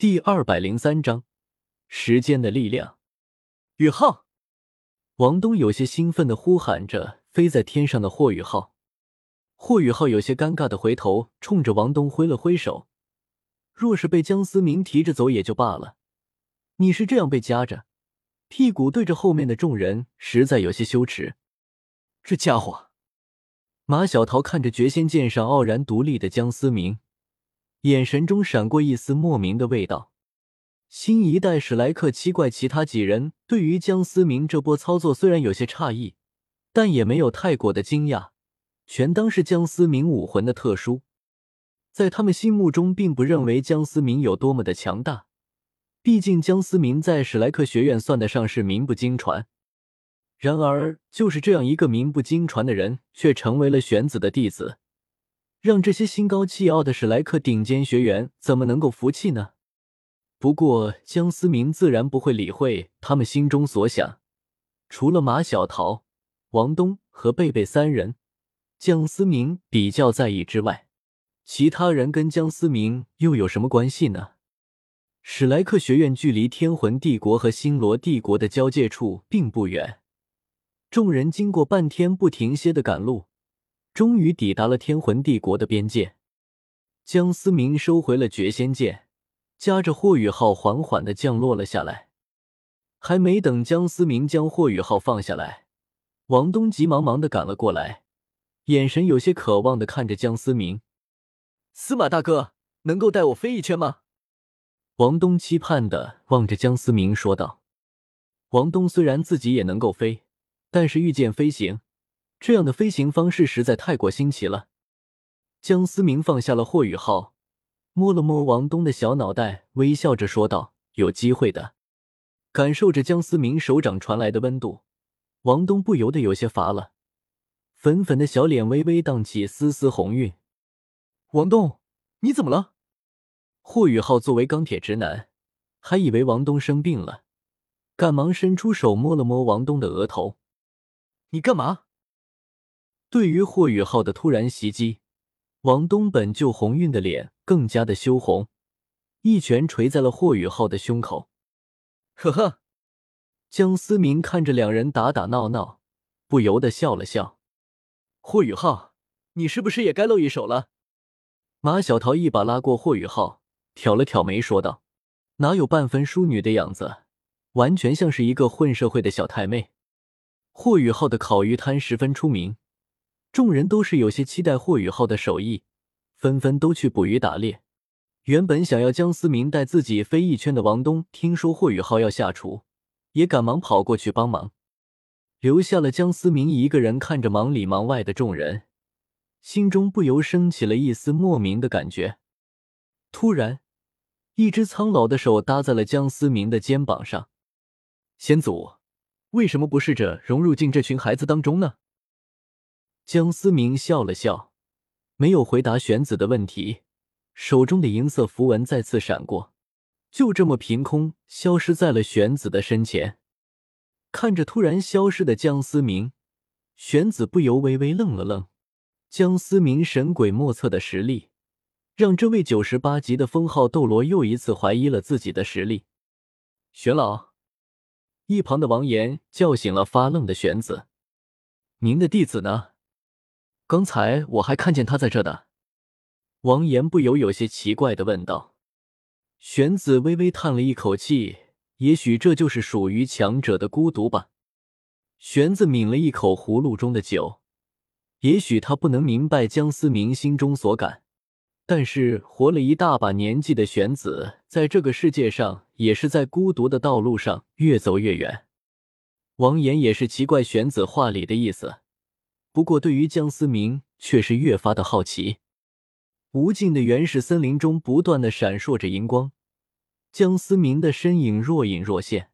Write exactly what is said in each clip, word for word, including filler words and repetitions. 第二百零三章时间的力量。宇浩！王东有些兴奋地呼喊着飞在天上的霍宇浩。霍宇浩有些尴尬地回头，冲着王东挥了挥手。若是被江思明提着走也就罢了，你是这样被夹着，屁股对着后面的众人，实在有些羞耻。这家伙！马小桃看着绝仙剑上傲然独立的江思明，眼神中闪过一丝莫名的味道。新一代史莱克七怪其他几人对于江思明这波操作虽然有些诧异，但也没有太过的惊讶，全当是江思明武魂的特殊。在他们心目中并不认为江思明有多么的强大，毕竟江思明在史莱克学院算得上是名不经传。然而就是这样一个名不经传的人，却成为了玄子的弟子，让这些心高气傲的史莱克顶尖学员怎么能够服气呢？不过江思明自然不会理会他们心中所想，除了马小桃、王东和贝贝三人，江思明比较在意之外，其他人跟江思明又有什么关系呢？史莱克学院距离天魂帝国和星罗帝国的交界处并不远，众人经过半天不停歇的赶路，终于抵达了天魂帝国的边界。江思明收回了绝仙剑，夹着霍宇浩缓缓地降落了下来。还没等江思明将霍宇浩放下来，王东急忙忙地赶了过来，眼神有些渴望地看着江思明。司马大哥，能够带我飞一圈吗？王东期盼地望着江思明说道。王东虽然自己也能够飞，但是御剑飞行这样的飞行方式实在太过新奇了。江思明放下了霍宇浩，摸了摸王东的小脑袋，微笑着说道：“有机会的。”感受着江思明手掌传来的温度，王东不由得有些乏了，粉粉的小脸微微荡起丝丝红晕。王东，你怎么了？霍宇浩作为钢铁直男，还以为王东生病了，赶忙伸出手摸了摸王东的额头。你干嘛？对于霍宇浩的突然袭击，王东本就红晕的脸更加的羞红，一拳捶在了霍宇浩的胸口。呵呵，江思明看着两人打打闹闹，不由得笑了笑。霍宇浩，你是不是也该露一手了？马小桃一把拉过霍宇浩，挑了挑眉说道，哪有半分淑女的样子，完全像是一个混社会的小太妹。霍宇浩的烤鱼摊十分出名，众人都是有些期待霍宇浩的手艺，纷纷都去捕鱼打猎。原本想要江思明带自己飞一圈的王东，听说霍宇浩要下厨，也赶忙跑过去帮忙，留下了江思明一个人看着忙里忙外的众人，心中不由升起了一丝莫名的感觉。突然，一只苍老的手搭在了江思明的肩膀上。先祖，为什么不试着融入进这群孩子当中呢？江思明笑了笑，没有回答玄子的问题，手中的银色符文再次闪过，就这么凭空消失在了玄子的身前。看着突然消失的江思明，玄子不由微微愣了愣。江思明神鬼莫测的实力，让这位九十八级的封号斗罗又一次怀疑了自己的实力。玄老！一旁的王岩叫醒了发愣的玄子，您的弟子呢？刚才我还看见他在这的。王岩不由有些奇怪地问道。玄子微微叹了一口气，也许这就是属于强者的孤独吧。玄子抿了一口葫芦中的酒，也许他不能明白江思明心中所感，但是活了一大把年纪的玄子，在这个世界上也是在孤独的道路上越走越远。王岩也是奇怪玄子话里的意思，不过对于江思明却是越发的好奇。无尽的原始森林中不断的闪烁着银光，江思明的身影若隐若现。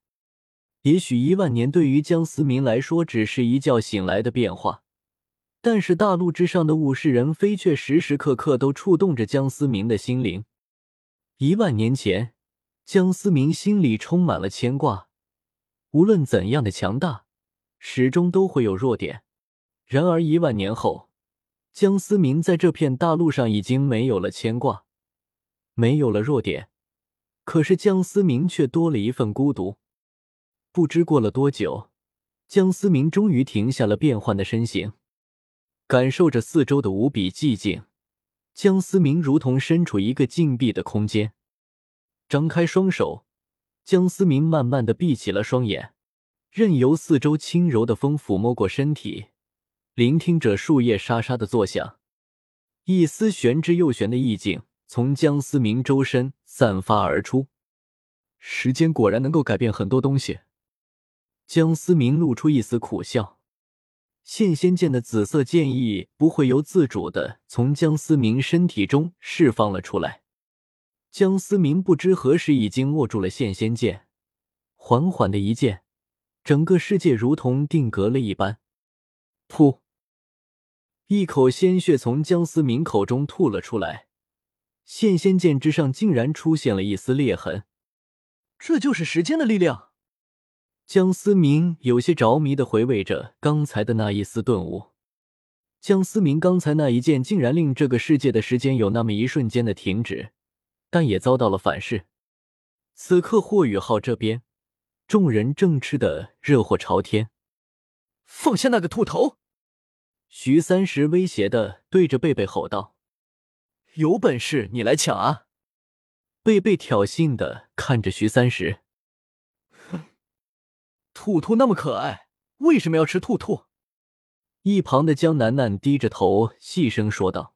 也许一万年对于江思明来说只是一觉醒来的变化，但是大陆之上的物是人非却时时刻刻都触动着江思明的心灵。一万年前，江思明心里充满了牵挂，无论怎样的强大，始终都会有弱点。然而一万年后，江思明在这片大陆上已经没有了牵挂，没有了弱点，可是江思明却多了一份孤独。不知过了多久，江思明终于停下了变幻的身形，感受着四周的无比寂静，江思明如同身处一个禁闭的空间。张开双手，江思明慢慢地闭起了双眼，任由四周轻柔的风抚摸过身体，聆听着树叶沙沙的作响。一丝玄之又玄的意境从江思明周身散发而出。时间果然能够改变很多东西。江思明露出一丝苦笑。现仙剑的紫色剑意不会由自主地从江思明身体中释放了出来。江思明不知何时已经握住了现仙剑，缓缓的一剑，整个世界如同定格了一般。噗！一口鲜血从江思明口中吐了出来，现仙剑之上竟然出现了一丝裂痕。这就是时间的力量。江思明有些着迷地回味着刚才的那一丝顿悟。江思明刚才那一剑竟然令这个世界的时间有那么一瞬间的停止，但也遭到了反噬。此刻霍雨浩这边，众人正吃得热火朝天。放下那个兔头！徐三石威胁地对着贝贝吼道：“有本事你来抢啊！”贝贝挑衅地看着徐三石。兔兔那么可爱，为什么要吃兔兔？一旁的江楠楠低着头细声说道。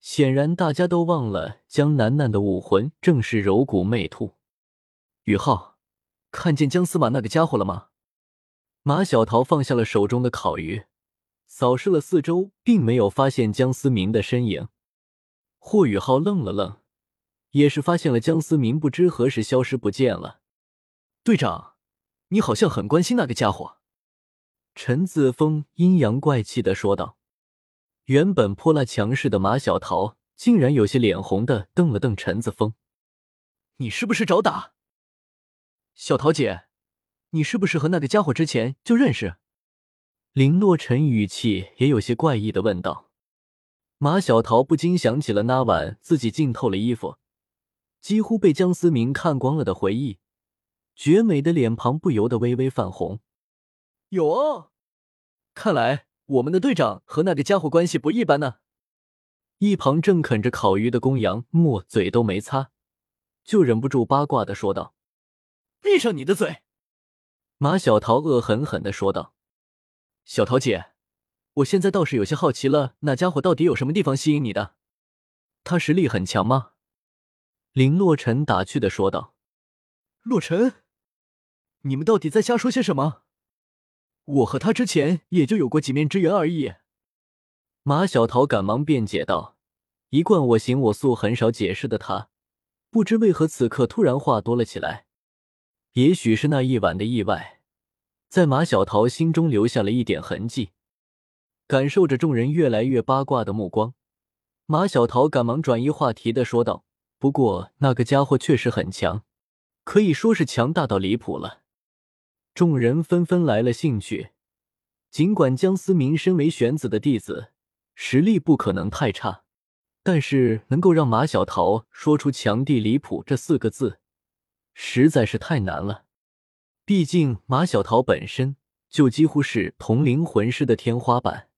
显然大家都忘了江楠楠的武魂正是柔骨媚兔。雨浩，看见江司马那个家伙了吗？马小桃放下了手中的烤鱼，扫视了四周，并没有发现江思明的身影。霍雨浩愣了愣，也是发现了江思明不知何时消失不见了。队长，你好像很关心那个家伙。陈子峰阴阳怪气地说道。原本泼辣强势的马小桃竟然有些脸红地瞪了瞪陈子峰。你是不是找打？小桃姐，你是不是和那个家伙之前就认识？林洛尘语气也有些怪异地问道。马小桃不禁想起了那晚自己浸透了衣服，几乎被江思明看光了的回忆。绝美的脸庞不由得微微泛红。有哦，看来我们的队长和那个家伙关系不一般呢。一旁正啃着烤鱼的公羊墨嘴都没擦，就忍不住八卦地说道。闭上你的嘴！马小桃恶狠狠地说道。小桃姐，我现在倒是有些好奇了，那家伙到底有什么地方吸引你的？他实力很强吗？林洛尘打趣地说道。洛尘，你们到底在瞎说些什么？我和他之前也就有过几面之缘而已。马小桃赶忙辩解道，一贯我行我素很少解释的他，不知为何此刻突然话多了起来。也许是那一晚的意外，在马小桃心中留下了一点痕迹。感受着众人越来越八卦的目光，马小桃赶忙转移话题地说道，不过那个家伙确实很强。可以说是强大到离谱了。众人纷纷来了兴趣，尽管江思明身为玄子的弟子，实力不可能太差，但是能够让马小桃说出强地离谱这四个字，实在是太难了。毕竟马小桃本身就几乎是同灵魂师的天花板。